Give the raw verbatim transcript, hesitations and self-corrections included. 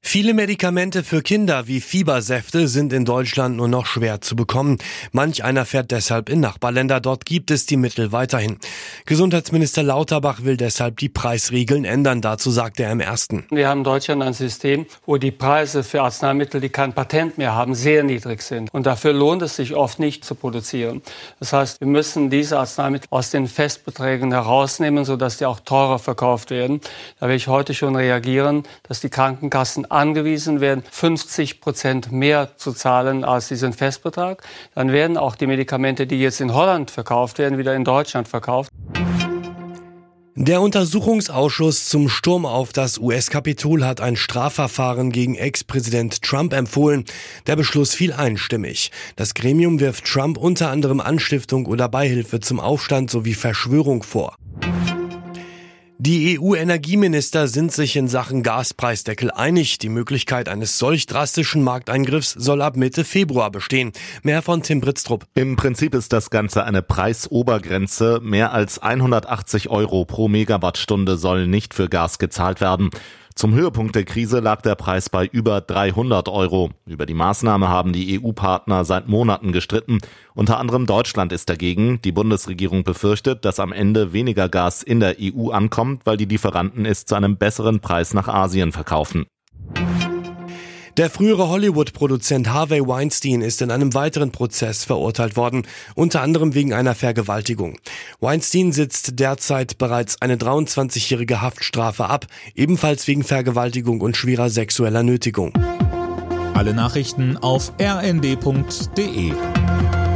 Viele Medikamente für Kinder wie Fiebersäfte sind in Deutschland nur noch schwer zu bekommen. Manch einer fährt deshalb in Nachbarländer. Dort gibt es die Mittel weiterhin. Gesundheitsminister Lauterbach will deshalb die Preisregeln ändern. Dazu sagte er im Ersten: Wir haben in Deutschland ein System, wo die Preise für Arzneimittel, die kein Patent mehr haben, sehr niedrig sind. Und dafür lohnt es sich oft nicht zu produzieren. Das heißt, wir müssen diese Arzneimittel aus den Festbeträgen herausnehmen, sodass die auch teurer verkauft werden. Da will ich heute schon reagieren, dass die Krankenkassen angewiesen werden, fünfzig Prozent mehr zu zahlen als diesen Festbetrag. Dann werden auch die Medikamente, die jetzt in Holland verkauft werden, wieder in Deutschland verkauft. Der Untersuchungsausschuss zum Sturm auf das U S-Kapitol hat ein Strafverfahren gegen Ex-Präsident Trump empfohlen. Der Beschluss fiel einstimmig. Das Gremium wirft Trump unter anderem Anstiftung oder Beihilfe zum Aufstand sowie Verschwörung vor. Die E U-Energieminister sind sich in Sachen Gaspreisdeckel einig. Die Möglichkeit eines solch drastischen Markteingriffs soll ab Mitte Februar bestehen. Mehr von Tim Britztrupp. Im Prinzip ist das Ganze eine Preisobergrenze. Mehr als hundertachtzig Euro pro Megawattstunde sollen nicht für Gas gezahlt werden. Zum Höhepunkt der Krise lag der Preis bei über dreihundert Euro. Über die Maßnahme haben die E U-Partner seit Monaten gestritten. Unter anderem Deutschland ist dagegen. Die Bundesregierung befürchtet, dass am Ende weniger Gas in der E U ankommt, weil die Lieferanten es zu einem besseren Preis nach Asien verkaufen. Der frühere Hollywood-Produzent Harvey Weinstein ist in einem weiteren Prozess verurteilt worden, unter anderem wegen einer Vergewaltigung. Weinstein sitzt derzeit bereits eine dreiundzwanzigjährige Haftstrafe ab, ebenfalls wegen Vergewaltigung und schwerer sexueller Nötigung. Alle Nachrichten auf r n d punkt d e.